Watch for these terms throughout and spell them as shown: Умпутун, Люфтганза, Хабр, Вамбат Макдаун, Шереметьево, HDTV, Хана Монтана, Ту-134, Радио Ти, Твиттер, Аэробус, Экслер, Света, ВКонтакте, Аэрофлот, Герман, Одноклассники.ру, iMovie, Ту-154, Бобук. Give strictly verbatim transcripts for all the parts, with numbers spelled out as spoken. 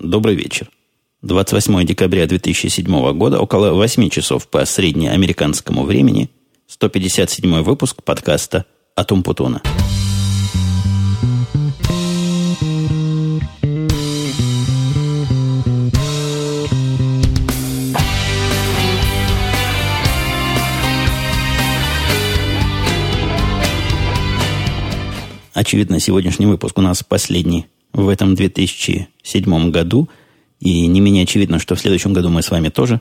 Добрый вечер. двадцать восьмое декабря две тысячи седьмого года, около восьми часов по среднеамериканскому времени, сто пятьдесят седьмой выпуск подкаста от Умпутуна. Очевидно, сегодняшний выпуск у нас последний в этом две тысячи седьмом году. И не менее очевидно, что в следующем году мы с вами тоже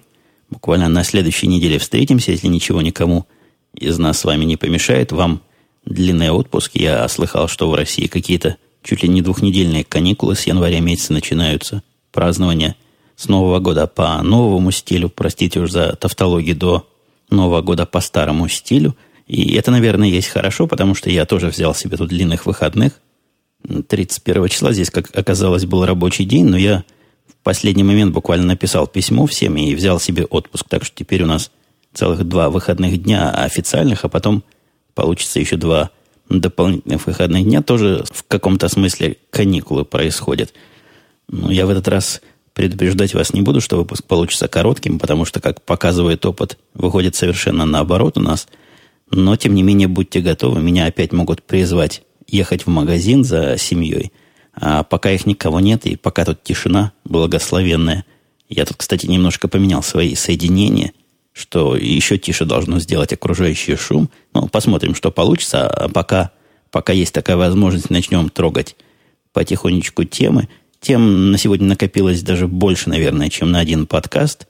буквально на следующей неделе встретимся, если ничего никому из нас с вами не помешает. Вам длинный отпуск. Я слыхал, что в России какие-то чуть ли не двухнедельные каникулы с января месяца начинаются. Празднования с Нового года по новому стилю, простите уж за тавтологию, до Нового года по старому стилю. И это, наверное, есть хорошо, потому что я тоже взял себе тут длинных выходных. тридцать первого числа здесь, как оказалось, был рабочий день, но я в последний момент буквально написал письмо всем и взял себе отпуск. Так что теперь у нас целых два выходных дня официальных, а потом получится еще два дополнительных выходных дня. Тоже в каком-то смысле каникулы происходят. Но я в этот раз предупреждать вас не буду, что выпуск получится коротким, потому что, как показывает опыт, выходит совершенно наоборот у нас. Но, тем не менее, будьте готовы. Меня опять могут призвать ехать в магазин за семьей. А пока их никого нет, и пока тут тишина благословенная. Я тут, кстати, немножко поменял свои соединения, что еще тише должно сделать окружающий шум. Ну, посмотрим, что получится. А пока, пока есть такая возможность, начнем трогать потихонечку темы. Тем на сегодня накопилось даже больше, наверное, чем на один подкаст.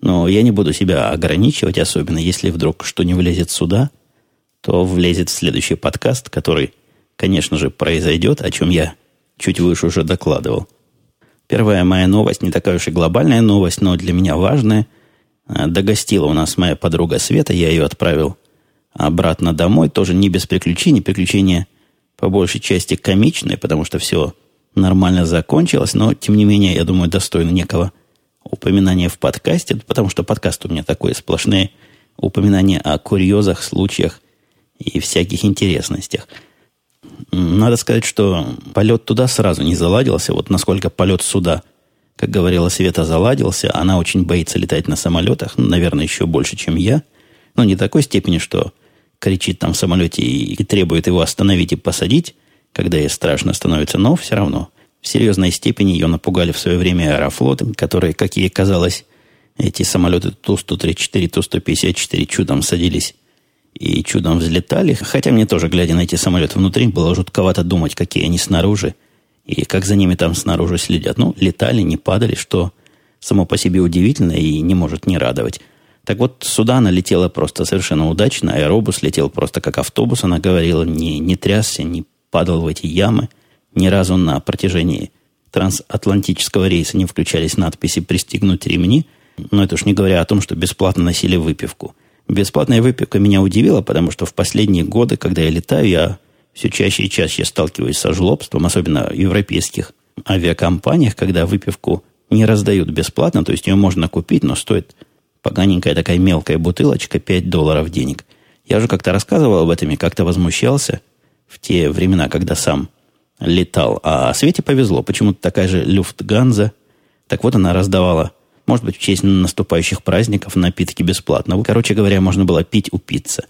Но я не буду себя ограничивать, особенно если вдруг что не влезет сюда, то влезет в следующий подкаст, который, конечно же, произойдет, о чем я чуть выше уже докладывал. Первая моя новость, не такая уж и глобальная новость, но для меня важная. Догостила у нас моя подруга Света, я ее отправил обратно домой, тоже не без приключений. Приключения по большей части комичные, потому что все нормально закончилось, но, тем не менее, я думаю, достойно некого упоминания в подкасте, потому что подкаст у меня такой, сплошные упоминания о курьезах, случаях и всяких интересностях. Надо сказать, что полет туда сразу не заладился. Вот насколько полет сюда, как говорила Света, заладился. Она очень боится летать на самолетах, наверное, еще больше, чем я. Но не такой степени, что кричит там в самолете и, и требует его остановить и посадить, когда ей страшно становится. Но все равно в серьезной степени ее напугали в свое время Аэрофлотом, которые, как ей казалось, эти самолеты Ту сто тридцать четыре, Ту сто пятьдесят четыре чудом садились и чудом взлетали. Хотя мне тоже, глядя на эти самолеты внутри, было жутковато думать, какие они снаружи и как за ними там снаружи следят. Ну, летали, не падали, что само по себе удивительно и не может не радовать. Так вот, сюда она летела просто совершенно удачно. Аэробус летел просто как автобус, она говорила, не, не трясся, не падал в эти ямы. Ни разу на протяжении трансатлантического рейса не включались надписи «Пристегнуть ремни». Но это уж не говоря о том, что бесплатно носили выпивку. Бесплатная выпивка меня удивила, потому что в последние годы, когда я летаю, я все чаще и чаще сталкиваюсь со жлобством, особенно в европейских авиакомпаниях, когда выпивку не раздают бесплатно, то есть ее можно купить, но стоит поганенькая такая мелкая бутылочка пять долларов денег. Я же как-то рассказывал об этом и как-то возмущался в те времена, когда сам летал. А Свете повезло, почему-то такая же Люфтганза. Так вот, она раздавала, может быть, в честь наступающих праздников, напитки бесплатно. Короче говоря, можно было пить, упиться.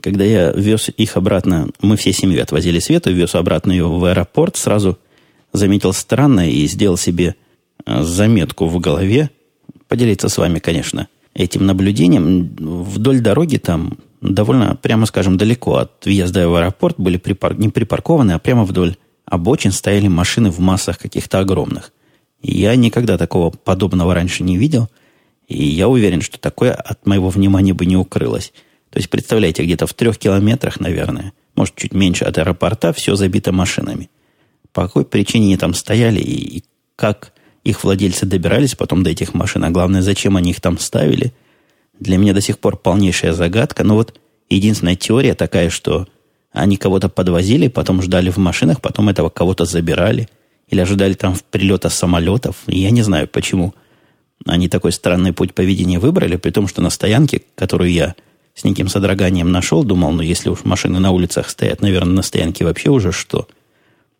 Когда я вез их обратно, мы всей семьей отвозили Свету, вез обратно ее в аэропорт, сразу заметил странное и сделал себе заметку в голове. Поделиться с вами, конечно, этим наблюдением. Вдоль дороги там довольно, прямо скажем, далеко от въезда в аэропорт были припар... не припаркованы, а прямо вдоль обочин стояли машины в массах каких-то огромных. Я никогда такого подобного раньше не видел, и я уверен, что такое от моего внимания бы не укрылось. То есть, представляете, где-то в трех километрах, наверное, может, чуть меньше от аэропорта, все забито машинами. По какой причине они там стояли, и, и как их владельцы добирались потом до этих машин, а главное, зачем они их там ставили, для меня до сих пор полнейшая загадка. Но вот единственная теория такая, что они кого-то подвозили, потом ждали в машинах, потом этого кого-то забирали или ожидали там прилета самолетов. И я не знаю, почему они такой странный путь поведения выбрали, при том, что на стоянке, которую я с неким содроганием нашел, думал, ну если уж машины на улицах стоят, наверное, на стоянке вообще уже что.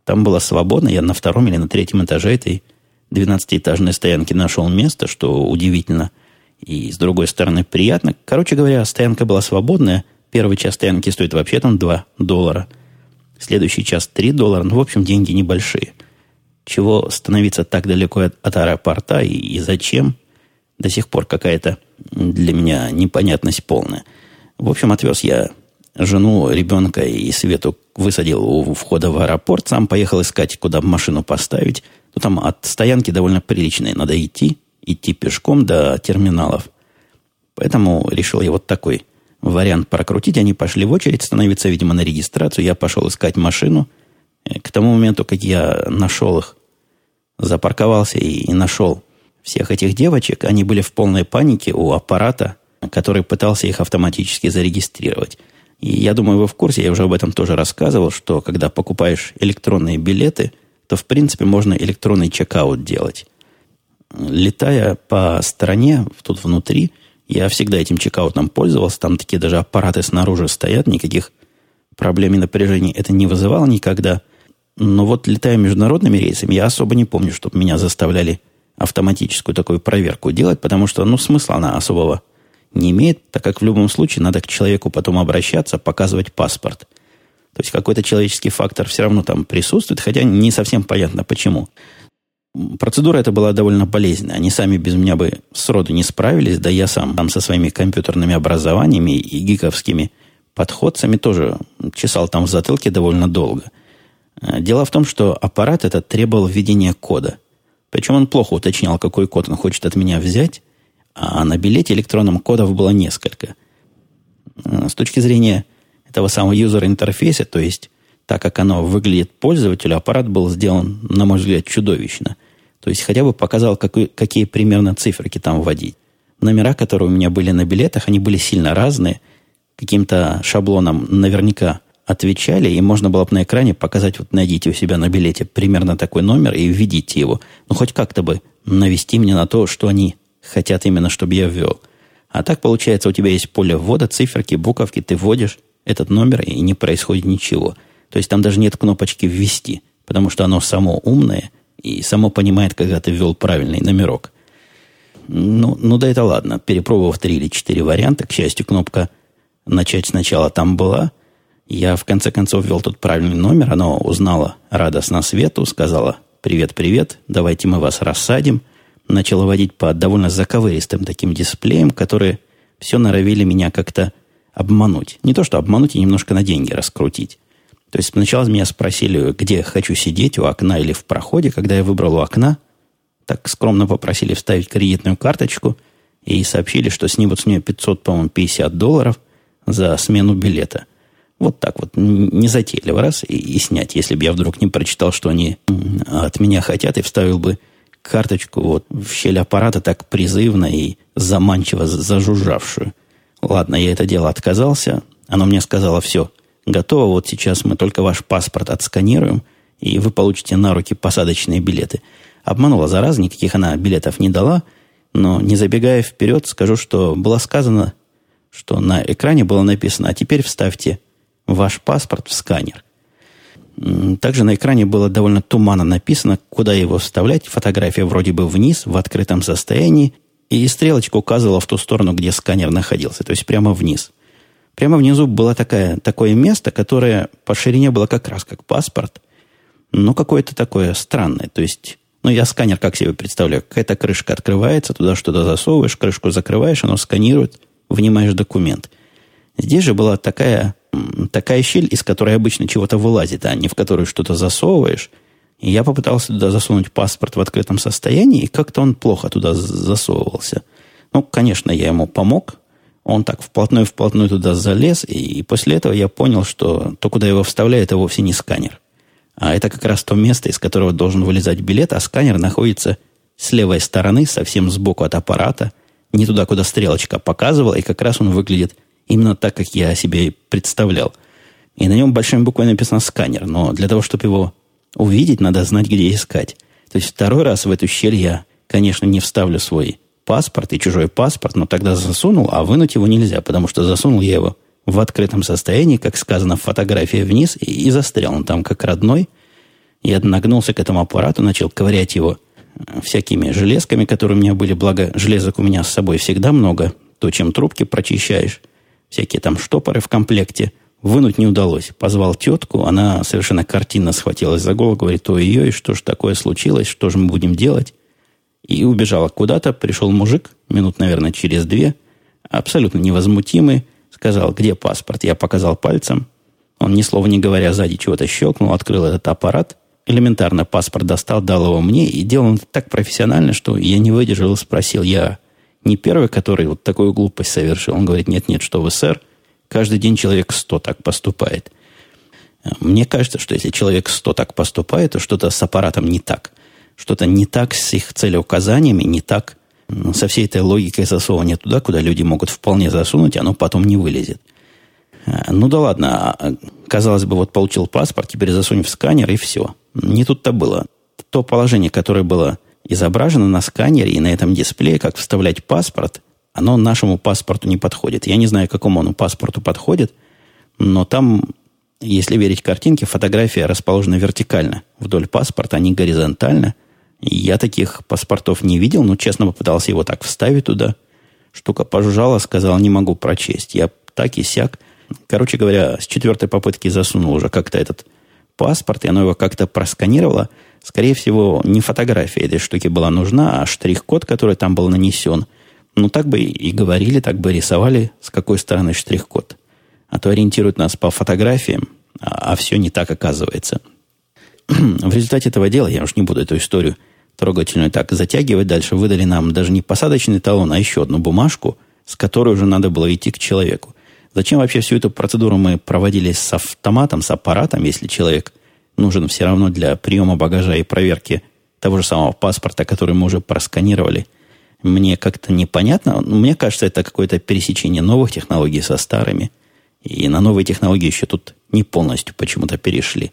Там было свободно, я на втором или на третьем этаже этой двенадцатиэтажной стоянке нашел место, что удивительно. И, с другой стороны, приятно. Короче говоря, стоянка была свободная. Первый час стоянки стоит вообще там два доллара. Следующий час три доллара. Ну, в общем, деньги небольшие. Чего становиться так далеко от, от аэропорта и, и зачем? До сих пор какая-то для меня непонятность полная. В общем, отвез я жену, ребенка и Свету, высадил у входа в аэропорт. Сам поехал искать, куда машину поставить. Ну, там от стоянки довольно приличные. Надо идти, идти пешком до терминалов. Поэтому решил я вот такой вариант прокрутить. Они пошли в очередь становиться, видимо, на регистрацию. Я пошел искать машину. К тому моменту, как я нашел их, запарковался и, и нашел всех этих девочек, они были в полной панике у аппарата, который пытался их автоматически зарегистрировать. И я думаю, вы в курсе, я уже об этом тоже рассказывал, что когда покупаешь электронные билеты, то в принципе можно электронный чек-аут делать. Летая по стране, тут внутри, я всегда этим чек-аутом пользовался. Там такие даже аппараты снаружи стоят, никаких проблем и напряжений это не вызывало никогда. Но вот летая международными рейсами, я особо не помню, чтобы меня заставляли автоматическую такую проверку делать, потому что, ну, смысла она особого не имеет, так как в любом случае надо к человеку потом обращаться, показывать паспорт. То есть какой-то человеческий фактор все равно там присутствует, хотя не совсем понятно почему. Процедура эта была довольно болезненная. Они сами без меня бы сроду не справились, да я сам там со своими компьютерными образованиями и гиковскими подходцами тоже чесал там в затылке довольно долго. Дело в том, что аппарат этот требовал введения кода. Причем он плохо уточнял, какой код он хочет от меня взять, а на билете электронным кодов было несколько. С точки зрения этого самого юзер-интерфейса, то есть так, как оно выглядит пользователю, аппарат был сделан, на мой взгляд, чудовищно. То есть хотя бы показал, какой, какие примерно циферки там вводить. Номера, которые у меня были на билетах, они были сильно разные. Каким-то шаблоном наверняка отвечали, и можно было бы на экране показать, вот найдите у себя на билете примерно такой номер и введите его. Ну, хоть как-то бы навести меня на то, что они хотят именно, чтобы я ввел. А так, получается, у тебя есть поле ввода, циферки, буковки, ты вводишь этот номер, и не происходит ничего. То есть там даже нет кнопочки «Ввести», потому что оно само умное и само понимает, когда ты ввел правильный номерок. Ну, ну да это ладно. Перепробовав три или четыре варианта, к счастью, кнопка «Начать сначала» там была. Я, в конце концов, ввел тут правильный номер. Оно узнало радостно Свету, сказала «Привет, привет, давайте мы вас рассадим». Начало водить по довольно заковыристым таким дисплеям, которые все норовили меня как-то обмануть. Не то, что обмануть, а немножко на деньги раскрутить. То есть сначала меня спросили, где хочу сидеть, у окна или в проходе. Когда я выбрал у окна, так скромно попросили вставить кредитную карточку и сообщили, что снимут с нее пятьсот, по-моему, пятьдесят долларов за смену билета. Вот так вот, не затейливо раз и, и снять, если бы я вдруг не прочитал, что они от меня хотят, и вставил бы карточку вот в щель аппарата так призывно и заманчиво зажужжавшую. Ладно, я это дело отказался. Оно мне сказало, все, готово, вот сейчас мы только ваш паспорт отсканируем, и вы получите на руки посадочные билеты. Обманула, зараза, никаких она билетов не дала, но не забегая вперед, скажу, что было сказано, что на экране было написано, а теперь вставьте ваш паспорт в сканер. Также на экране было довольно туманно написано, куда его вставлять. Фотография вроде бы вниз, в открытом состоянии, и стрелочка указывала в ту сторону, где сканер находился, то есть прямо вниз. Прямо внизу было такое, такое место, которое по ширине было как раз как паспорт, но какое-то такое странное. То есть, ну, я сканер как себе представляю. Какая-то крышка открывается, туда что-то засовываешь, крышку закрываешь, оно сканирует, вынимаешь документ. Здесь же была такая, такая щель, из которой обычно чего-то вылазит, а не в которую что-то засовываешь. И я попытался туда засунуть паспорт в открытом состоянии, и как-то он плохо туда засовывался. Ну, конечно, я ему помог. Он так вплотную-вплотную туда залез, и после этого я понял, что то, куда его вставляют, это вовсе не сканер. А это как раз то место, из которого должен вылезать билет, а сканер находится с левой стороны, совсем сбоку от аппарата, не туда, куда стрелочка показывала, и как раз он выглядит именно так, как я себе представлял. И на нем большими буквами написано «сканер», но для того, чтобы его увидеть, надо знать, где искать. То есть второй раз в эту щель я, конечно, не вставлю свой паспорт и чужой паспорт, но тогда засунул, а вынуть его нельзя, потому что засунул я его в открытом состоянии, как сказано, фотография вниз, и, и застрял он там как родной. Я нагнулся к этому аппарату, начал ковырять его всякими железками, которые у меня были. Благо, железок у меня с собой всегда много. То, чем трубки прочищаешь, всякие там штопоры в комплекте. Вынуть не удалось. Позвал тетку, она совершенно картинно схватилась за голову, говорит, ой, ой, что ж такое случилось, что же мы будем делать? И убежала куда-то, пришел мужик, минут, наверное, через две, абсолютно невозмутимый, сказал, где паспорт? Я показал пальцем. Он, ни слова не говоря, сзади чего-то щелкнул, открыл этот аппарат, элементарно паспорт достал, дал его мне, и делал он так профессионально, что я не выдержал и спросил, я не первый, который вот такую глупость совершил? Он говорит, нет-нет, что вы, сэр, каждый день человек сто так поступает. Мне кажется, что если человек сто так поступает, то что-то с аппаратом не так. Что-то не так с их целеуказаниями, не так со всей этой логикой засовывания туда, куда люди могут вполне засунуть, оно потом не вылезет. Ну да ладно, казалось бы, вот получил паспорт, теперь засунь в сканер и все. Не тут-то было. То положение, которое было изображено на сканере и на этом дисплее, как вставлять паспорт, оно нашему паспорту не подходит. Я не знаю, к какому оно паспорту подходит, но там, если верить картинке, фотография расположена вертикально вдоль паспорта, а не горизонтально. Я таких паспортов не видел, но честно попытался его так вставить туда. Штука пожужжала, сказал, не могу прочесть. Я так и сяк. Короче говоря, с четвертой попытки засунул уже как-то этот паспорт, и оно его как-то просканировало. Скорее всего, не фотография этой штуки была нужна, а штрих-код, который там был нанесен. Ну, так бы и говорили, так бы рисовали, с какой стороны штрих-код. А то ориентируют нас по фотографиям, а, а все не так оказывается. В результате этого дела, я уж не буду эту историю трогательную так затягивать дальше, выдали нам даже не посадочный талон, а еще одну бумажку, с которой уже надо было идти к человеку. Зачем вообще всю эту процедуру мы проводили с автоматом, с аппаратом, если человек нужен все равно для приема багажа и проверки того же самого паспорта, который мы уже просканировали, мне как-то непонятно. Мне кажется, это какое-то пересечение новых технологий со старыми. И на новые технологии еще тут не полностью почему-то перешли.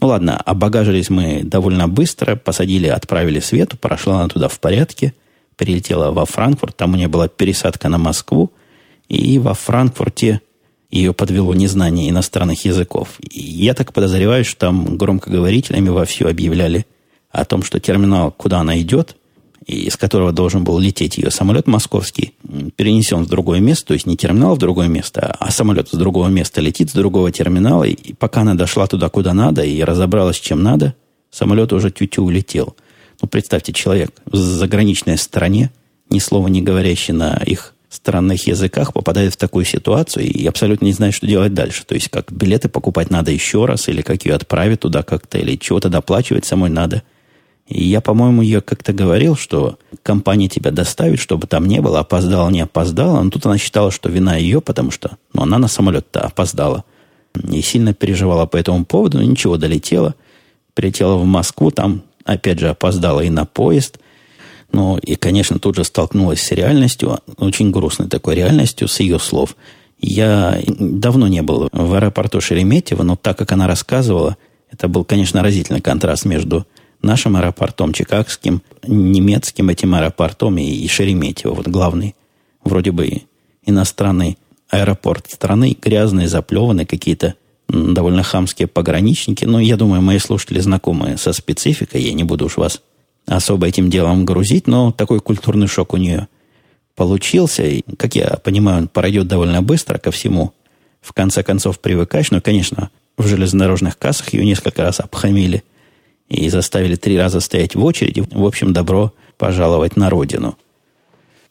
Ну ладно, обагажились мы довольно быстро, посадили, отправили Свету, прошла она туда в порядке, прилетела во Франкфурт, там у нее была пересадка на Москву, и во Франкфурте ее подвело незнание иностранных языков. И я так подозреваю, что там громкоговорителями вовсю объявляли о том, что терминал, куда она идет, и из которого должен был лететь ее самолет московский, перенесен в другое место, то есть не терминал в другое место, а самолет с другого места летит, с другого терминала, и пока она дошла туда, куда надо, и разобралась, с чем надо, самолет уже тю-тю улетел. Ну, представьте, человек в заграничной стране, ни слова не говорящий на их странных языках, попадает в такую ситуацию и абсолютно не знает, что делать дальше. То есть, как билеты покупать надо еще раз, или как ее отправить туда как-то, или чего-то доплачивать самой надо. И я, по-моему, ее как-то говорил, что компания тебя доставит, чтобы там не было, опоздала, не опоздала. Но тут она считала, что вина ее, потому что ну, она на самолет-то опоздала. И сильно переживала по этому поводу, но ничего, долетела. Прилетела в Москву, там, опять же, опоздала и на поезд. Ну, и, конечно, тут же столкнулась с реальностью, очень грустной такой реальностью, с ее слов. Я давно не был в аэропорту Шереметьево, но так, как она рассказывала, это был, конечно, разительный контраст между нашим аэропортом, чикагским, немецким этим аэропортом и, и Шереметьево. Вот главный, вроде бы, иностранный аэропорт страны, грязный, заплеванный, какие-то довольно хамские пограничники. Но я думаю, мои слушатели знакомы со спецификой, я не буду уж вас особо этим делом грузить, но такой культурный шок у нее получился. И, как я понимаю, он пройдет довольно быстро, ко всему в конце концов привыкаешь. Но, конечно, в железнодорожных кассах ее несколько раз обхамили и заставили три раза стоять в очереди. В общем, добро пожаловать на родину.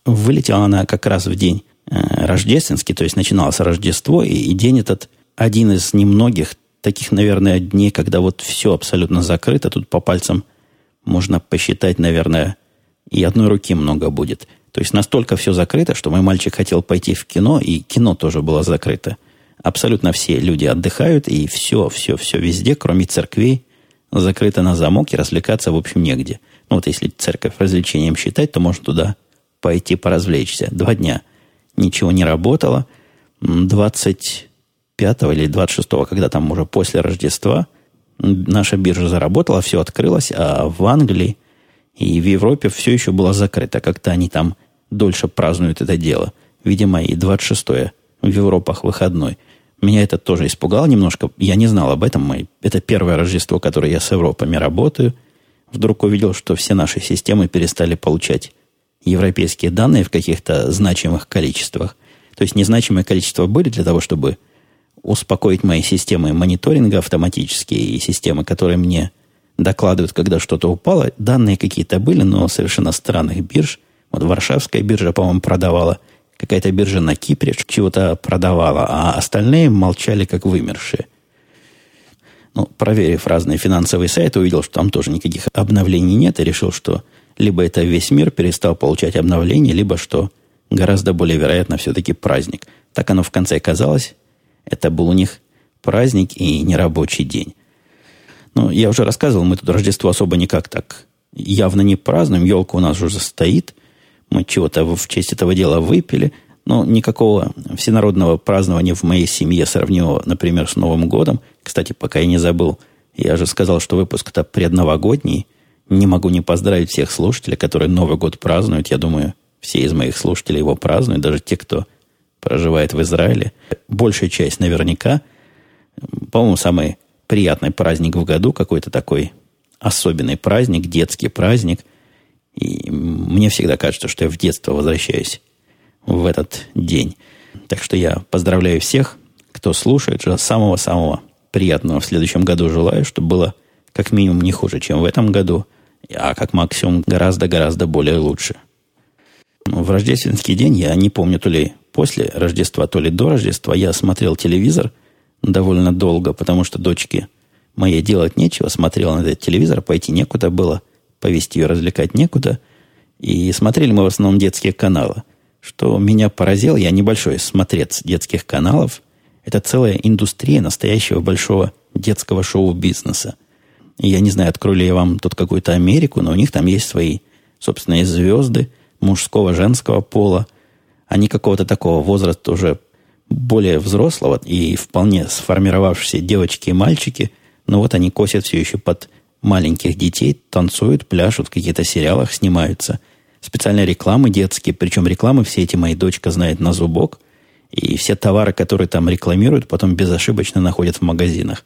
Вылетела она как раз в день э, рождественский, то есть начиналось Рождество, и, и день этот один из немногих таких, наверное, дней, когда вот все абсолютно закрыто. Тут по пальцам можно посчитать, наверное, и одной руки много будет. То есть настолько все закрыто, что мой мальчик хотел пойти в кино, и кино тоже было закрыто. Абсолютно все люди отдыхают, и все, все, все везде, кроме церквей, закрыто на замок, и развлекаться, в общем, негде. Ну, вот если церковь развлечением считать, то можно туда пойти поразвлечься. Два дня ничего не работало. двадцать пятого или двадцать шестого, когда там уже после Рождества, наша биржа заработала, все открылось, а в Англии и в Европе все еще было закрыто. Как-то они там дольше празднуют это дело. Видимо, и двадцать шестое в Европах выходной. Меня это тоже испугало немножко. Я не знал об этом. Это первое Рождество, которое я с Европами работаю. вдруг увидел, что все наши системы перестали получать европейские данные в каких-то значимых количествах. То есть незначимые количества были для того, чтобы успокоить мои системы мониторинга автоматические и системы, которые мне докладывают, когда что-то упало. Данные какие-то были, но совершенно странных бирж. Вот Варшавская биржа, по-моему, продавала. Какая-то биржа на Кипре чего-то продавала, а остальные молчали, как вымершие. Ну, проверив разные финансовые сайты, увидел, что там тоже никаких обновлений нет, и решил, что либо это весь мир перестал получать обновления, либо, что гораздо более вероятно, все-таки праздник. Так оно в конце оказалось. Это был у них праздник и нерабочий день. Ну, я уже рассказывал, мы тут Рождество особо никак так явно не празднуем. Елка у нас уже стоит. Мы чего-то в честь этого дела выпили. Но никакого всенародного празднования в моей семье сравнимого, например, с Новым годом. Кстати, пока я не забыл, я же сказал, что выпуск-то предновогодний. Не могу не поздравить всех слушателей, которые Новый год празднуют. Я думаю, все из моих слушателей его празднуют. Даже те, кто проживает в Израиле. Большая часть наверняка. По-моему, самый приятный праздник в году. Какой-то такой особенный праздник, детский праздник. И мне всегда кажется, что я в детство возвращаюсь в этот день. Так что я поздравляю всех, кто слушает. Самого-самого приятного в следующем году желаю, чтобы было как минимум не хуже, чем в этом году, а как максимум гораздо-гораздо более лучше. В рождественский день, я не помню, то ли после Рождества, то ли до Рождества, я смотрел телевизор довольно долго, потому что дочке моей делать нечего, смотрела на этот телевизор, пойти некуда было, повести ее развлекать некуда. И смотрели мы в основном детские каналы. Что меня поразило, я небольшой смотрец детских каналов. Это целая индустрия настоящего большого детского шоу-бизнеса. И я не знаю, открою ли я вам тут какую-то Америку, но у них там есть свои собственные звезды мужского, женского пола. Они какого-то такого возраста уже более взрослого и вполне сформировавшиеся девочки и мальчики. Но вот они косят все еще под маленьких детей, танцуют, пляшут, в каких-то сериалах снимаются. Специальные рекламы детские, причем рекламы все эти моя дочка знает на зубок. И все товары, которые там рекламируют, потом безошибочно находят в магазинах.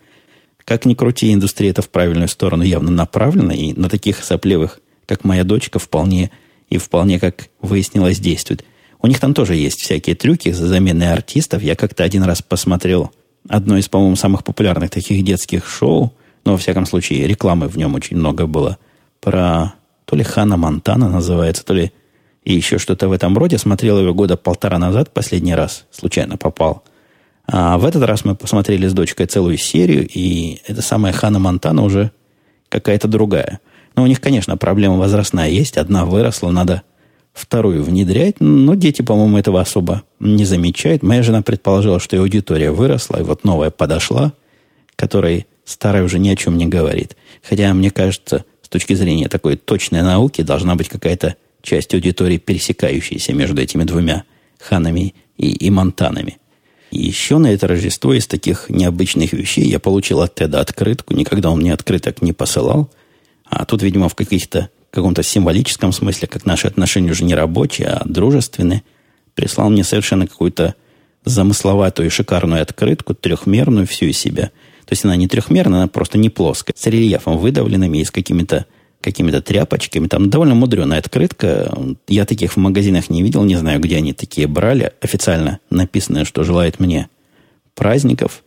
Как ни крути, индустрия это в правильную сторону явно направлена, и на таких соплевых, как моя дочка, вполне и вполне, как выяснилось, действует. У них там тоже есть всякие трюки за заменой артистов. Я как-то один раз посмотрел одно из, по-моему, самых популярных таких детских шоу, но, во всяком случае, рекламы в нем очень много было. Про то ли Хана Монтана называется, то ли и еще что-то в этом роде. Смотрел его года полтора назад, последний раз случайно попал. А в этот раз мы посмотрели с дочкой целую серию, и эта самая Хана Монтана уже какая-то другая. Но у них, конечно, проблема возрастная есть. Одна выросла, надо вторую внедрять. Но дети, по-моему, этого особо не замечают. Моя жена предположила, что и аудитория выросла, и вот новая подошла, которой старая уже ни о чем не говорит. Хотя, мне кажется, с точки зрения такой точной науки, должна быть какая-то часть аудитории, пересекающаяся между этими двумя Ханами и, и Монтанами. И еще на это Рождество из таких необычных вещей я получил от Теда открытку. Никогда он мне открыток не посылал. А тут, видимо, в каких-то, каком-то символическом смысле, как наши отношения уже не рабочие, а дружественные, прислал мне совершенно какую-то замысловатую шикарную открытку, трехмерную всю из себя. То есть она не трехмерная, она просто не плоская, с рельефом выдавленным и с какими-то, какими-то тряпочками. Там довольно мудреная открытка. Я таких в магазинах не видел, не знаю, где они такие брали. Официально написано, что желает мне праздников.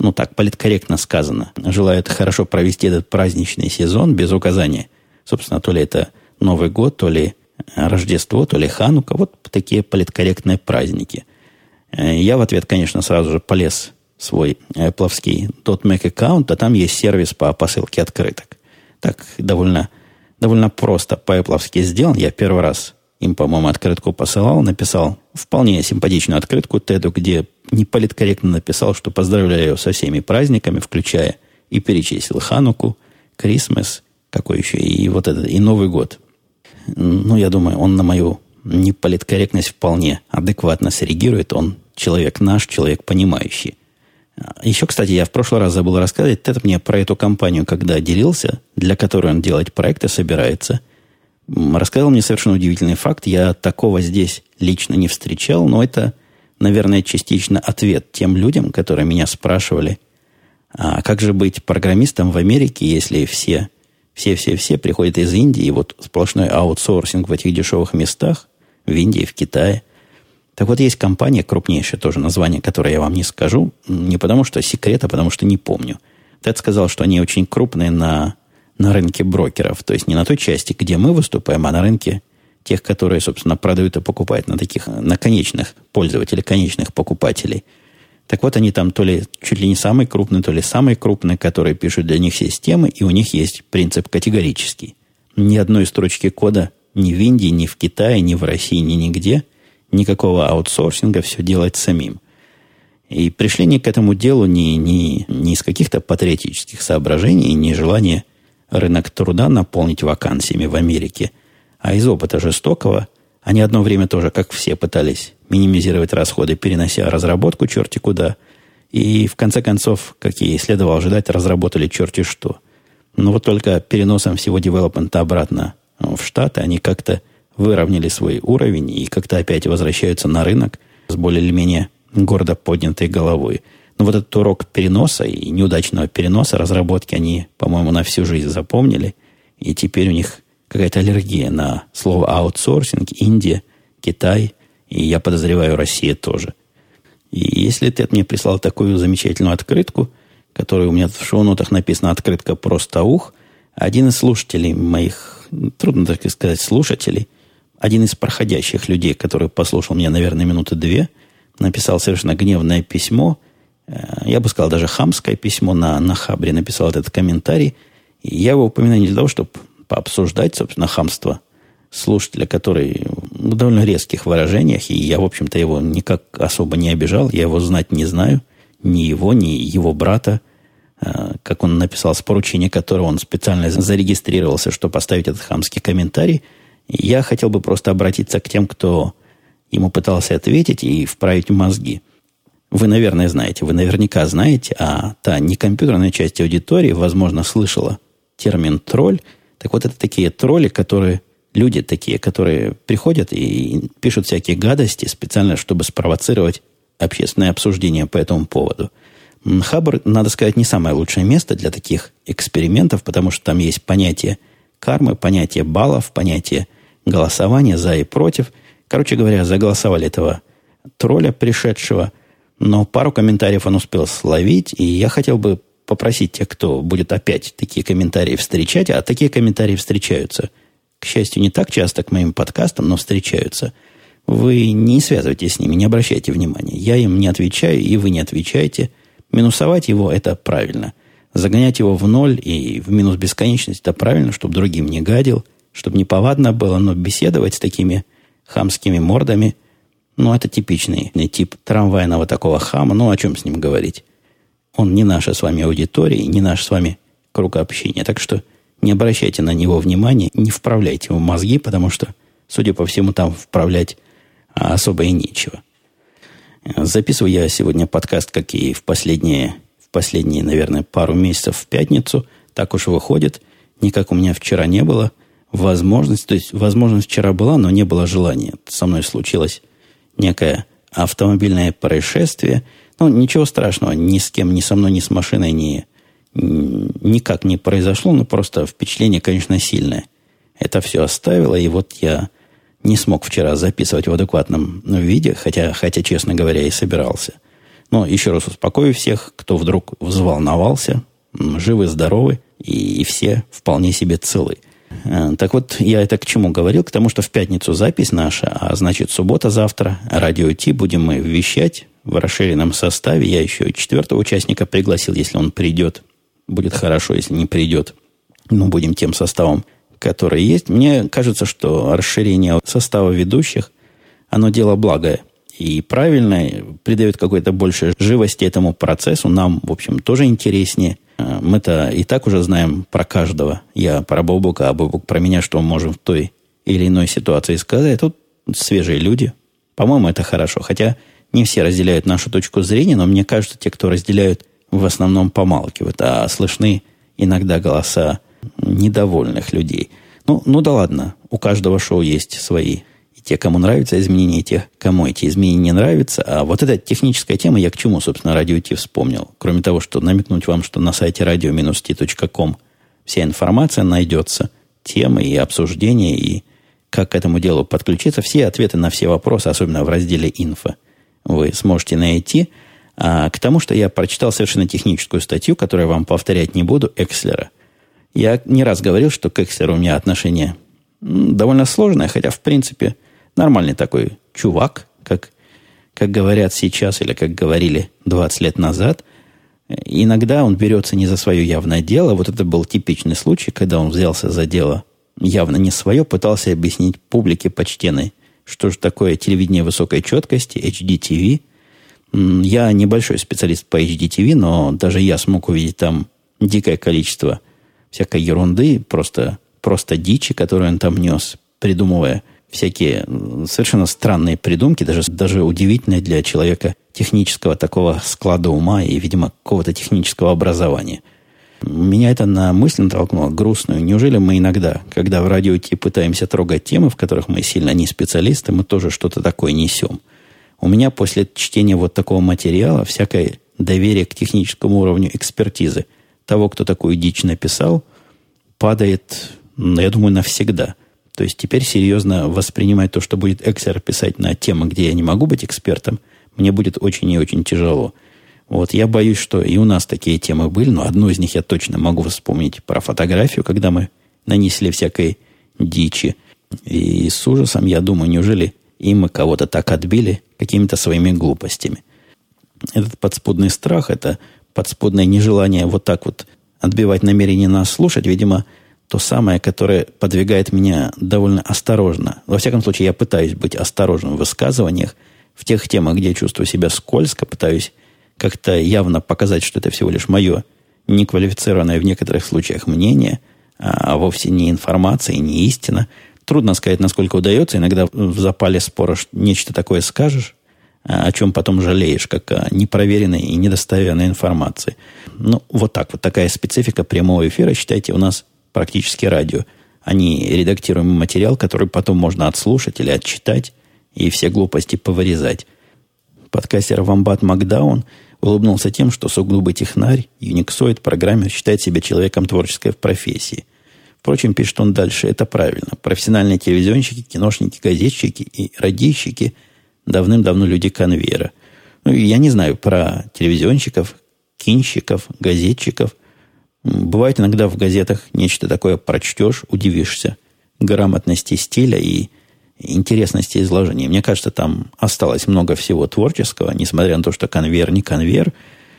Ну, так, политкорректно сказано. Желает хорошо провести этот праздничный сезон без указания. Собственно, то ли это Новый год, то ли Рождество, то ли Ханука. Вот такие политкорректные праздники. Я в ответ, конечно, сразу же полез в свой эппловский .mac аккаунт, а там есть сервис по посылке открыток. Так довольно, довольно просто по-эппловски сделан. Я первый раз им, по-моему, открытку посылал, написал вполне симпатичную открытку Теду, где неполиткорректно написал, что поздравляю его со всеми праздниками, включая и перечислил Хануку, Крисмас, какой еще, и вот этот, и Новый год. Ну, я думаю, он на мою неполиткорректность вполне адекватно среагирует. Он человек наш, человек понимающий. Еще, кстати, я в прошлый раз забыл рассказать, Тед мне про эту компанию, когда делился, для которой он делать проекты собирается, рассказал мне совершенно удивительный факт. Я такого здесь лично не встречал, но это, наверное, частично ответ тем людям, которые меня спрашивали, а как же быть программистом в Америке, если все Все-все-все приходят из Индии, и вот сплошной аутсорсинг в этих дешевых местах, в Индии, в Китае. Так вот, есть компания крупнейшая, тоже название, которое я вам не скажу, не потому что секрет, а потому что не помню. Тед сказал, что они очень крупные на, на рынке брокеров, то есть не на той части, где мы выступаем, а на рынке тех, которые, собственно, продают и покупают на таких, на конечных пользователей, конечных покупателей. Так вот, они там то ли чуть ли не самые крупные, то ли самые крупные, которые пишут для них системы, и у них есть принцип категорический. Ни одной строчки кода ни в Индии, ни в Китае, ни в России, ни нигде. Никакого аутсорсинга, все делать самим. И пришли они к этому делу не, не, не из каких-то патриотических соображений, не желания рынок труда наполнить вакансиями в Америке, а из опыта жестокого. Они одно время тоже, как все, пытались минимизировать расходы, перенося разработку черти куда. И в конце концов, как и следовало ожидать, разработали черти что. Но вот только переносом всего девелопмента обратно в Штаты они как-то выровняли свой уровень и как-то опять возвращаются на рынок с более или менее гордо поднятой головой. Но вот этот урок переноса и неудачного переноса разработки они, по-моему, на всю жизнь запомнили. И теперь у них какая-то аллергия на слово аутсорсинг, Индия, Китай, и я подозреваю, Россия тоже. И если Тед мне прислал такую замечательную открытку, которая у меня в шоу-нотах написана, открытка просто ух, один из слушателей моих, трудно так сказать, слушателей, один из проходящих людей, который послушал меня, наверное, минуты две, написал совершенно гневное письмо, я бы сказал, даже хамское письмо, на, на Хабре написал этот комментарий, и я его упоминаю не для того, чтобы пообсуждать, собственно, хамство слушателя, который в довольно резких выражениях, и я, в общем-то, его никак особо не обижал, я его знать не знаю, ни его, ни его брата, как он написал, с поручения которого он специально зарегистрировался, чтобы оставить этот хамский комментарий. Я хотел бы просто обратиться к тем, кто ему пытался ответить и вправить мозги. Вы, наверное, знаете, вы наверняка знаете, а та некомпьютерная часть аудитории, возможно, слышала термин «тролль». Так вот, это такие тролли, которые, люди такие, которые приходят и пишут всякие гадости специально, чтобы спровоцировать общественное обсуждение по этому поводу. Хабр, надо сказать, не самое лучшее место для таких экспериментов, потому что там есть понятие кармы, понятие баллов, понятие голосования за и против. Короче говоря, заголосовали этого тролля пришедшего, но пару комментариев он успел словить, и я хотел бы попросить тех, кто будет опять такие комментарии встречать, а такие комментарии встречаются, к счастью, не так часто к моим подкастам, но встречаются. Вы не связывайтесь с ними, не обращайте внимания. Я им не отвечаю, и вы не отвечаете. Минусовать его – это правильно. Загонять его в ноль и в минус бесконечность – это правильно, чтобы другим не гадил, чтобы неповадно было, но беседовать с такими хамскими мордами – ну, это типичный тип трамвайного такого хама, ну, о чем с ним говорить? Он не наша с вами аудитория, не наш с вами круг общения. Так что не обращайте на него внимания, не вправляйте ему мозги, потому что, судя по всему, там вправлять особо и нечего. Записываю я сегодня подкаст, как и в последние, в последние, наверное, пару месяцев в пятницу. Так уж выходит. Никак у меня вчера не было возможности. То есть возможность вчера была, но не было желания. Со мной случилось некое автомобильное происшествие. Ну, ничего страшного, ни с кем, ни со мной, ни с машиной ни, никак не произошло, но просто впечатление, конечно, сильное. Это все оставило, и вот я не смог вчера записывать в адекватном виде, хотя, хотя, честно говоря, и собирался. Но еще раз успокою всех, кто вдруг взволновался, живы, здоровы, и, и все вполне себе целы. Так вот, я это к чему говорил? К тому, что в пятницу запись наша, а значит, суббота завтра, радио Ти, будем мы вещать в расширенном составе. Я еще четвертого участника пригласил, если он придет. Будет хорошо, если не придет. Но будем тем составом, который есть. Мне кажется, что расширение состава ведущих, оно дело благое и правильное, придает какой-то больше живости этому процессу. Нам, в общем, тоже интереснее. Мы-то и так уже знаем про каждого. Я про Бобука, а Бобук про меня, что мы можем в той или иной ситуации сказать. Тут свежие люди. По-моему, это хорошо. Хотя не все разделяют нашу точку зрения, но мне кажется, те, кто разделяют, в основном помалкивают, а слышны иногда голоса недовольных людей. Ну, ну да ладно, у каждого шоу есть свои. И те, кому нравятся изменения, и те, кому эти изменения не нравятся. А вот эта техническая тема, я к чему, собственно, радио Ти вспомнил. Кроме того, что намекнуть вам, что на сайте радио ти точка ком Вся информация найдется, темы и обсуждения, и как к этому делу подключиться. Все ответы на все вопросы, особенно в разделе «Инфо», вы сможете найти. А к тому, что я прочитал совершенно техническую статью, которую я вам повторять не буду, Экслера. Я не раз говорил, что к Экслеру у меня отношение довольно сложное, хотя, в принципе, нормальный такой чувак, как, как говорят сейчас или как говорили двадцать лет назад. Иногда он берется не за свое явное дело. Вот это был типичный случай, когда он взялся за дело явно не свое, пытался объяснить публике почтенной, что же такое телевидение высокой четкости, эйч ди ти ви. Я небольшой специалист по эйч ди ти ви, но даже я смог увидеть там дикое количество всякой ерунды, просто, просто дичи, которую он там нес, придумывая всякие совершенно странные придумки, даже, даже удивительные для человека технического такого склада ума и, видимо, какого-то технического образования. Меня это на мысль натолкнуло грустную. Неужели мы иногда, когда в радио идти пытаемся трогать темы, в которых мы сильно не специалисты, мы тоже что-то такое несем? У меня после чтения вот такого материала всякое доверие к техническому уровню экспертизы того, кто такую дичь написал, падает, я думаю, навсегда. То есть теперь серьезно воспринимать то, что будет Экслер писать на темы, где я не могу быть экспертом, мне будет очень и очень тяжело. Вот я боюсь, что и у нас такие темы были, но одну из них я точно могу вспомнить про фотографию, когда мы нанесли всякой дичи. И с ужасом я думаю, неужели и мы кого-то так отбили какими-то своими глупостями? Этот подспудный страх, это подспудное нежелание вот так вот отбивать намерение нас слушать, видимо, то самое, которое подвигает меня довольно осторожно. Во всяком случае, я пытаюсь быть осторожным в высказываниях, в тех темах, где я чувствую себя скользко, пытаюсь как-то явно показать, что это всего лишь мое неквалифицированное в некоторых случаях мнение, а вовсе не информация, не истина. Трудно сказать, насколько удается. Иногда в запале спора нечто такое скажешь, о чем потом жалеешь, как о непроверенной и недостоверной информации. Ну, вот так вот. Такая специфика прямого эфира. Считайте, у нас практически радио. Они редактируемый материал, который потом можно отслушать или отчитать, и все глупости повырезать. Подкастер Вамбат Макдаун улыбнулся тем, что сугубый технарь, юниксоид, программер считает себя человеком творческой в профессии. Впрочем, пишет он дальше, это правильно. Профессиональные телевизионщики, киношники, газетчики и радищики давным-давно люди конвейера. Ну, я не знаю про телевизионщиков, кинщиков, газетчиков. Бывает иногда в газетах нечто такое прочтешь, удивишься грамотности стиля и интересности изложения. Мне кажется, там осталось много всего творческого, несмотря на то, что конвейер не конвейер.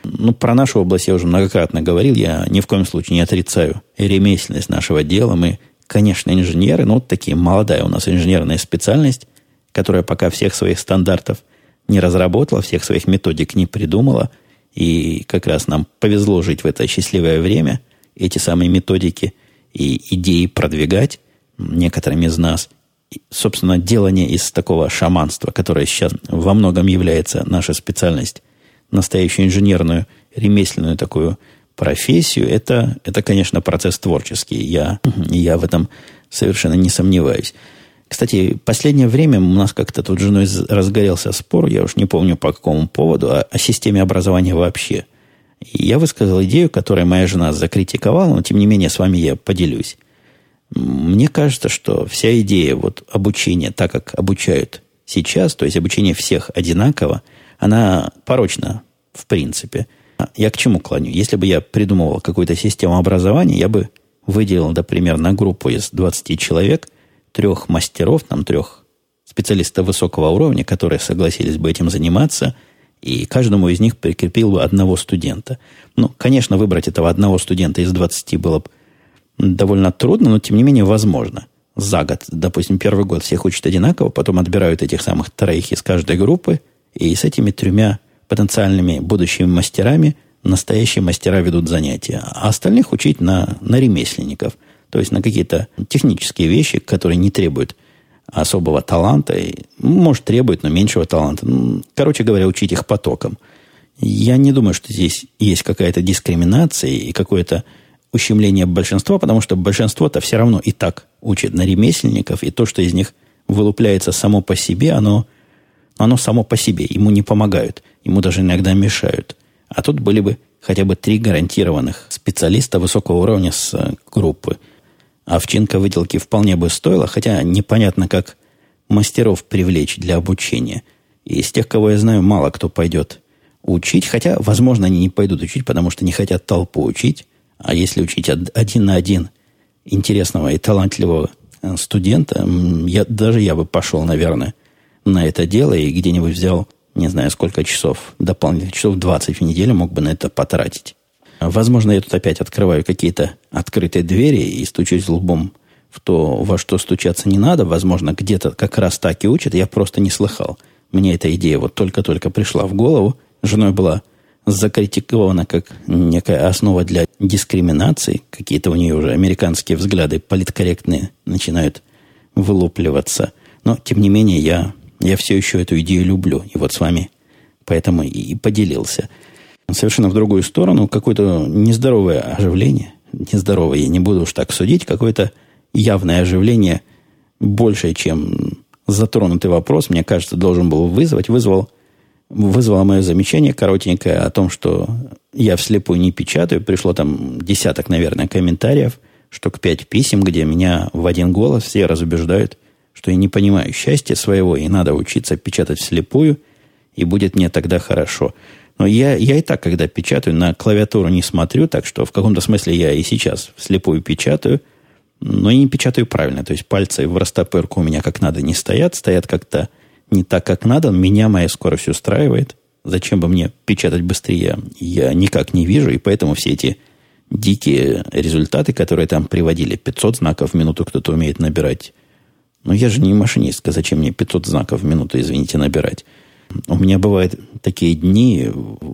Ну, про нашу область я уже многократно говорил, я ни в коем случае не отрицаю ремесленность нашего дела. Мы, конечно, инженеры, но вот такие молодая у нас инженерная специальность, которая пока всех своих стандартов не разработала, всех своих методик не придумала. И как раз нам повезло жить в это счастливое время, эти самые методики и идеи продвигать некоторым из нас. И, собственно, делание из такого шаманства, которое сейчас во многом является наша специальность, настоящую инженерную, ремесленную такую профессию, это, это конечно, процесс творческий. Я, я в этом совершенно не сомневаюсь. Кстати, в последнее время у нас как-то тут с женой разгорелся спор, я уж не помню по какому поводу, о, о системе образования вообще. И я высказал идею, которую моя жена закритиковала, но, тем не менее, с вами я поделюсь. Мне кажется, что вся идея вот обучения, так как обучают сейчас, то есть обучение всех одинаково, она порочна в принципе. Я к чему клоню? Если бы я придумывал какую-то систему образования, я бы выделил, например, на группу из двадцати человек трех мастеров, там трех специалистов высокого уровня, которые согласились бы этим заниматься, и каждому из них прикрепил бы одного студента. Ну, конечно, выбрать этого одного студента из двадцати было бы довольно трудно, но, тем не менее, возможно. За год, допустим, первый год всех учат одинаково, потом отбирают этих самых троих из каждой группы, и с этими тремя потенциальными будущими мастерами настоящие мастера ведут занятия, а остальных учить на, на ремесленников, то есть на какие-то технические вещи, которые не требуют особого таланта, может, требуют, но меньшего таланта. Короче говоря, учить их потоком. Я не думаю, что здесь есть какая-то дискриминация и какое-то ущемление большинства, потому что большинство-то все равно и так учит на ремесленников, и то, что из них вылупляется само по себе, оно, оно само по себе, ему не помогают, ему даже иногда мешают. А тут были бы хотя бы три гарантированных специалиста высокого уровня с группы. А овчинка выделки вполне бы стоила, хотя непонятно, как мастеров привлечь для обучения. И из тех, кого я знаю, мало кто пойдет учить, хотя, возможно, они не пойдут учить, потому что не хотят толпу учить. А если учить один на один интересного и талантливого студента, я, даже я бы пошел, наверное, на это дело и где-нибудь взял, не знаю, сколько часов, дополнительных часов двадцать в неделю мог бы на это потратить. Возможно, я тут опять открываю какие-то открытые двери и стучусь лбом в то, во что стучаться не надо. Возможно, где-то как раз так и учат, я просто не слыхал. Мне эта идея вот только-только пришла в голову. Женой была закритикована как некая основа для дискриминации. Какие-то у нее уже американские взгляды политкорректные начинают вылупливаться. Но, тем не менее, я, я все еще эту идею люблю. И вот с вами поэтому и поделился. Совершенно в другую сторону. Какое-то нездоровое оживление. Нездоровое, я не буду уж так судить. Какое-то явное оживление, больше, чем затронутый вопрос, мне кажется, должен был вызвать. Вызвал Вызвало мое замечание коротенькое о том, что я вслепую не печатаю. Пришло там десяток, наверное, комментариев, штук пять писем, где меня в один голос все разубеждают, что я не понимаю счастья своего, и надо учиться печатать вслепую, и будет мне тогда хорошо. Но я, я и так, когда печатаю, на клавиатуру не смотрю, так что в каком-то смысле я и сейчас вслепую печатаю, но и не печатаю правильно. То есть пальцы в растопырку у меня как надо не стоят, стоят как-то не так, как надо. Меня моя скорость устраивает. Зачем бы мне печатать быстрее, я никак не вижу. И поэтому все эти дикие результаты, которые там приводили, пятьсот знаков в минуту кто-то умеет набирать. Но я же не машинистка. Зачем мне пятьсот знаков в минуту, извините, набирать? У меня бывают такие дни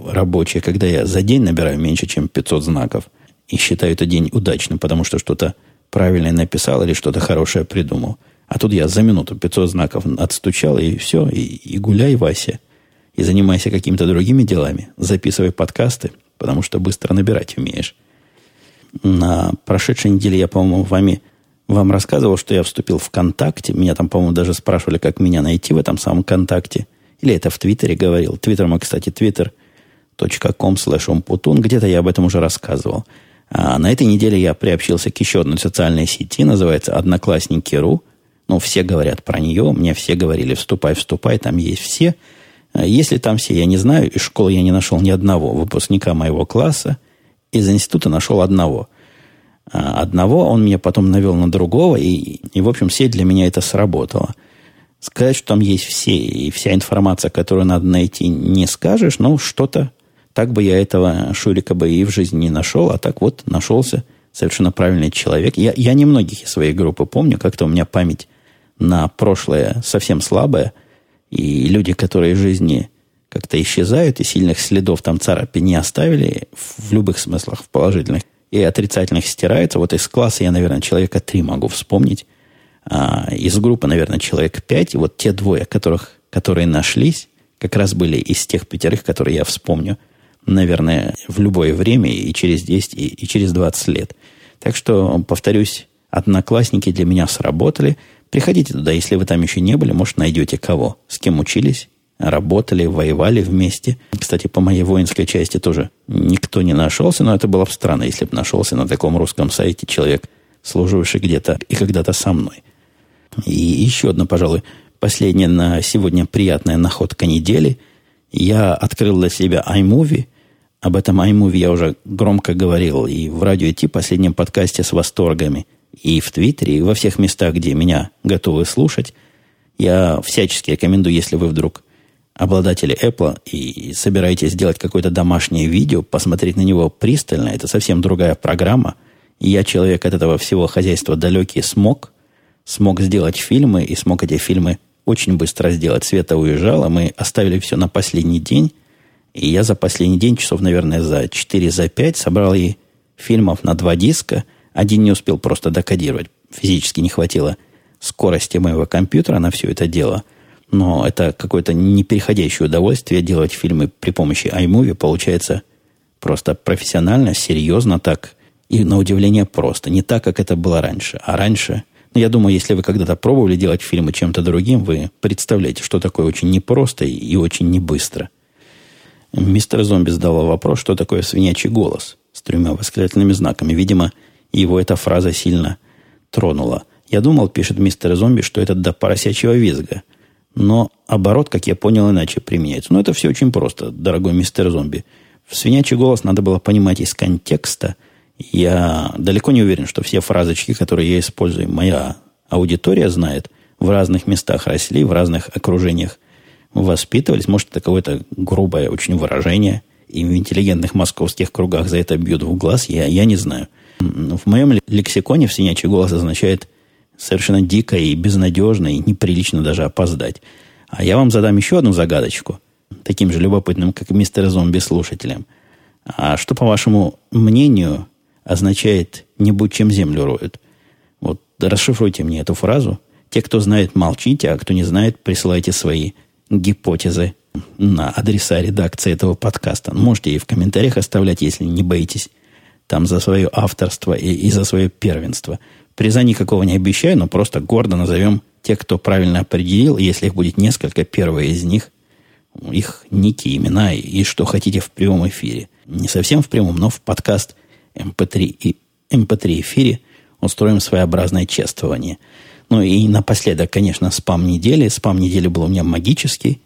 рабочие, когда я за день набираю меньше, чем пятьсот знаков. И считаю этот день удачным, потому что что-то правильное написал или что-то хорошее придумал. А тут я за минуту пятьсот знаков отстучал, и все, и, и гуляй, Вася, и занимайся какими-то другими делами, записывай подкасты, потому что быстро набирать умеешь. На прошедшей неделе я, по-моему, вами, вам рассказывал, что я вступил в ВКонтакте, меня там, по-моему, даже спрашивали, как меня найти в этом самом ВКонтакте, или это в Твиттере говорил. Твиттер мой, кстати, twitter dot com slash omputun, где-то я об этом уже рассказывал. А на этой неделе я приобщился к еще одной социальной сети, называется Одноклассники.ру. Ну, все говорят про нее, мне все говорили, вступай, вступай, там есть все. Если там все, я не знаю, из школы я не нашел ни одного выпускника моего класса, из института нашел одного. Одного, он меня потом навел на другого, и, и в общем, сеть для меня это сработало. Сказать, что там есть все, и вся информация, которую надо найти, не скажешь, но что-то, так бы я этого Шурика бы и в жизни не нашел, а так вот нашелся совершенно правильный человек. Я, я немногих из своей группы помню, как-то у меня память на прошлое совсем слабое, и люди, которые в жизни как-то исчезают, и сильных следов там царапин не оставили, в любых смыслах, в положительных и отрицательных, стираются. Вот из класса я, наверное, человека три могу вспомнить, а из группы, наверное, человек пять, и вот те двое, которых, которые нашлись, как раз были из тех пятерых, которые я вспомню, наверное, в любое время, и через десять, и, и через двадцать лет. Так что, повторюсь, Одноклассники для меня сработали. Приходите туда, если вы там еще не были, может, найдете кого, с кем учились, работали, воевали вместе. Кстати, по моей воинской части тоже никто не нашелся, но это было бы странно, если бы нашелся на таком русском сайте человек, служивший где-то и когда-то со мной. И еще одна, пожалуй, последняя на сегодня приятная находка недели. Я открыл для себя iMovie. Об этом iMovie я уже громко говорил и в радио ай ти, последнем подкасте с восторгами, и в Твиттере, и во всех местах, где меня готовы слушать. Я всячески рекомендую, если вы вдруг обладатели Apple и собираетесь сделать какое-то домашнее видео, посмотреть на него пристально. Это совсем другая программа. Я, человек от этого всего хозяйства далекий, смог. Смог сделать фильмы, и смог эти фильмы очень быстро сделать. Света уезжала, мы оставили все на последний день. И я за последний день, часов, наверное, за четыре, за пять, собрал ей фильмов на два диска. Один не успел просто декодировать. Физически не хватило скорости моего компьютера на все это дело. Но это какое-то непереходящее удовольствие делать фильмы при помощи iMovie. Получается просто профессионально, серьезно так. И на удивление просто. Не так, как это было раньше. А раньше... Ну, я думаю, если вы когда-то пробовали делать фильмы чем-то другим, вы представляете, что такое очень непросто и очень небыстро. Мистер Зомби задавал вопрос, что такое свинячий голос с тремя восклицательными знаками. Видимо, его эта фраза сильно тронула. Я думал, пишет мистер Зомби, что это до поросячьего визга. Но оборот, как я понял, иначе применяется. Но это все очень просто, дорогой мистер Зомби. В свинячий голос надо было понимать из контекста. Я далеко не уверен, что все фразочки, которые я использую, моя аудитория знает, в разных местах росли, в разных окружениях воспитывались. Может, это какое-то грубое очень выражение. И в интеллигентных московских кругах за это бьют в глаз. Я, я не знаю. В моем лексиконе «свинячий голос» означает совершенно дико и безнадежно, и неприлично даже опоздать. А я вам задам еще одну загадочку, таким же любопытным, как мистер Зомби, слушателям. А что, по вашему мнению, означает «не будь чем землю роют»? Вот расшифруйте мне эту фразу. Те, кто знает, молчите, а кто не знает, присылайте свои гипотезы на адреса редакции этого подкаста. Можете и в комментариях оставлять, если не боитесь там за свое авторство и, и за свое первенство. Приза никакого не обещаю, но просто гордо назовем тех, кто правильно определил. Если их будет несколько, первые из них, их ники, имена и, и что хотите в прямом эфире. Не совсем в прямом, но в подкаст эм пэ три и эм пэ три эфире устроим своеобразное чествование. Ну и напоследок, конечно, спам недели. Спам недели был у меня магический.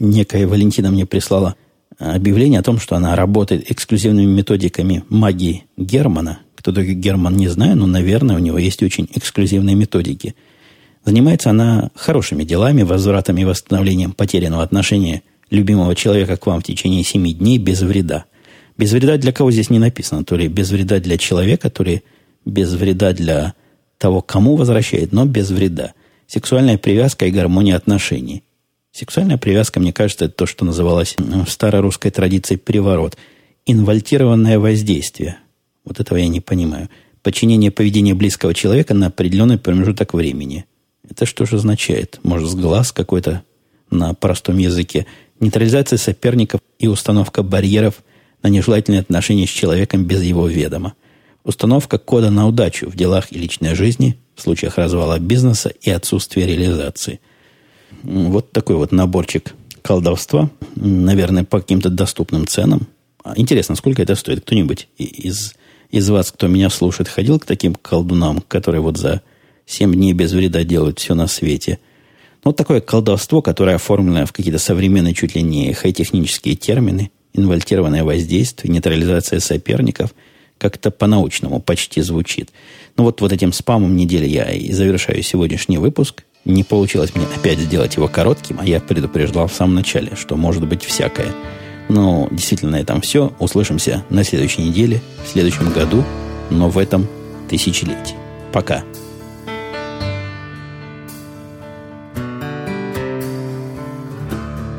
Некая Валентина мне прислала объявление о том, что она работает эксклюзивными методиками магии Германа. Кто такой Герман, не знаю, но, наверное, у него есть очень эксклюзивные методики. Занимается она хорошими делами, возвратом и восстановлением потерянного отношения любимого человека к вам в течение семи дней без вреда. Без вреда для кого здесь не написано? То ли без вреда для человека, то ли без вреда для того, кому возвращает, но без вреда. Сексуальная привязка и гармония отношений. Сексуальная привязка, мне кажется, это то, что называлось в старорусской традиции переворот. Инвольтированное воздействие. Вот этого я не понимаю. Подчинение поведения близкого человека на определенный промежуток времени. Это что же означает? Может, сглаз какой-то на простом языке. Нейтрализация соперников и установка барьеров на нежелательные отношения с человеком без его ведома. Установка кода на удачу в делах и личной жизни, в случаях развала бизнеса и отсутствия реализации. Вот такой вот наборчик колдовства, наверное, по каким-то доступным ценам. Интересно, сколько это стоит? Кто-нибудь из, из вас, кто меня слушает, ходил к таким колдунам, которые вот за семь дней без вреда делают все на свете? Вот такое колдовство, которое оформлено в какие-то современные, чуть ли не хай-технические термины, инвольтированное воздействие, нейтрализация соперников – как-то по-научному почти звучит. Ну вот, вот этим спамом недели я и завершаю сегодняшний выпуск. Не получилось мне опять сделать его коротким, а я предупреждал в самом начале, что может быть всякое. Но действительно на этом все. Услышимся на следующей неделе, в следующем году, но в этом тысячелетии. Пока.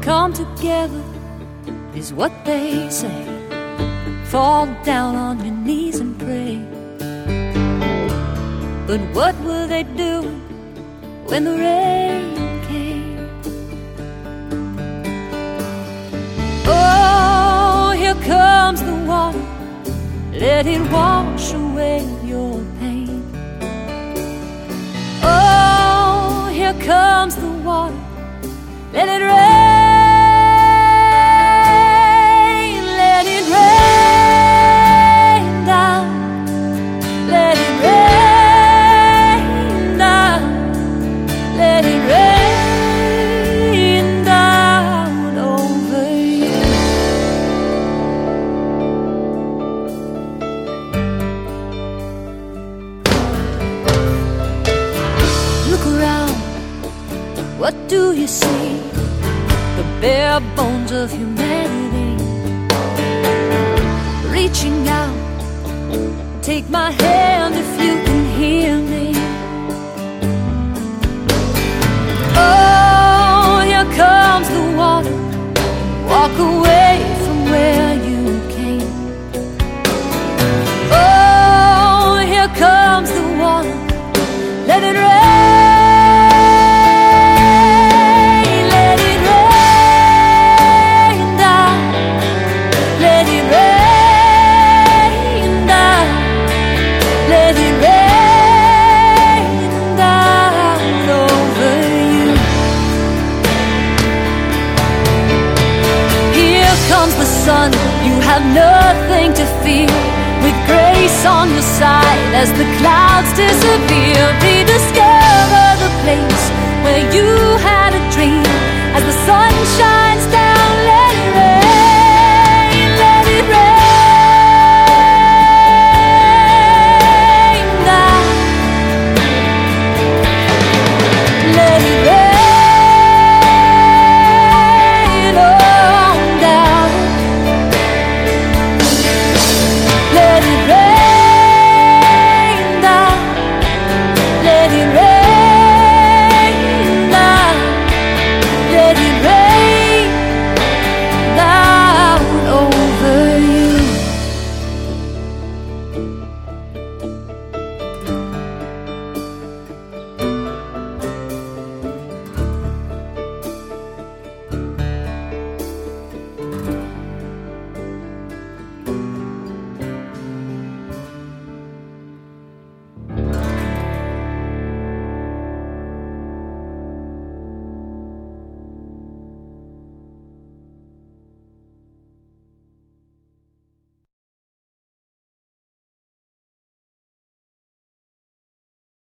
Come together is what they say. Fall down on your knees and pray. But what were they doing when the rain came? Oh, here comes the water. Let it wash away your pain. Oh, here comes the water. Let it rain. Let it rain. Let it rain down, let it rain down over you. Look around, what do you see? The bare bones of humanity reaching out. Take my hand if you can hear me. Oh, here comes the water. Walk away from where you came. Oh, here comes the water. Let it rain. Let it rain. nothing to fear, with grace on your side as the clouds disappear. Be the sky.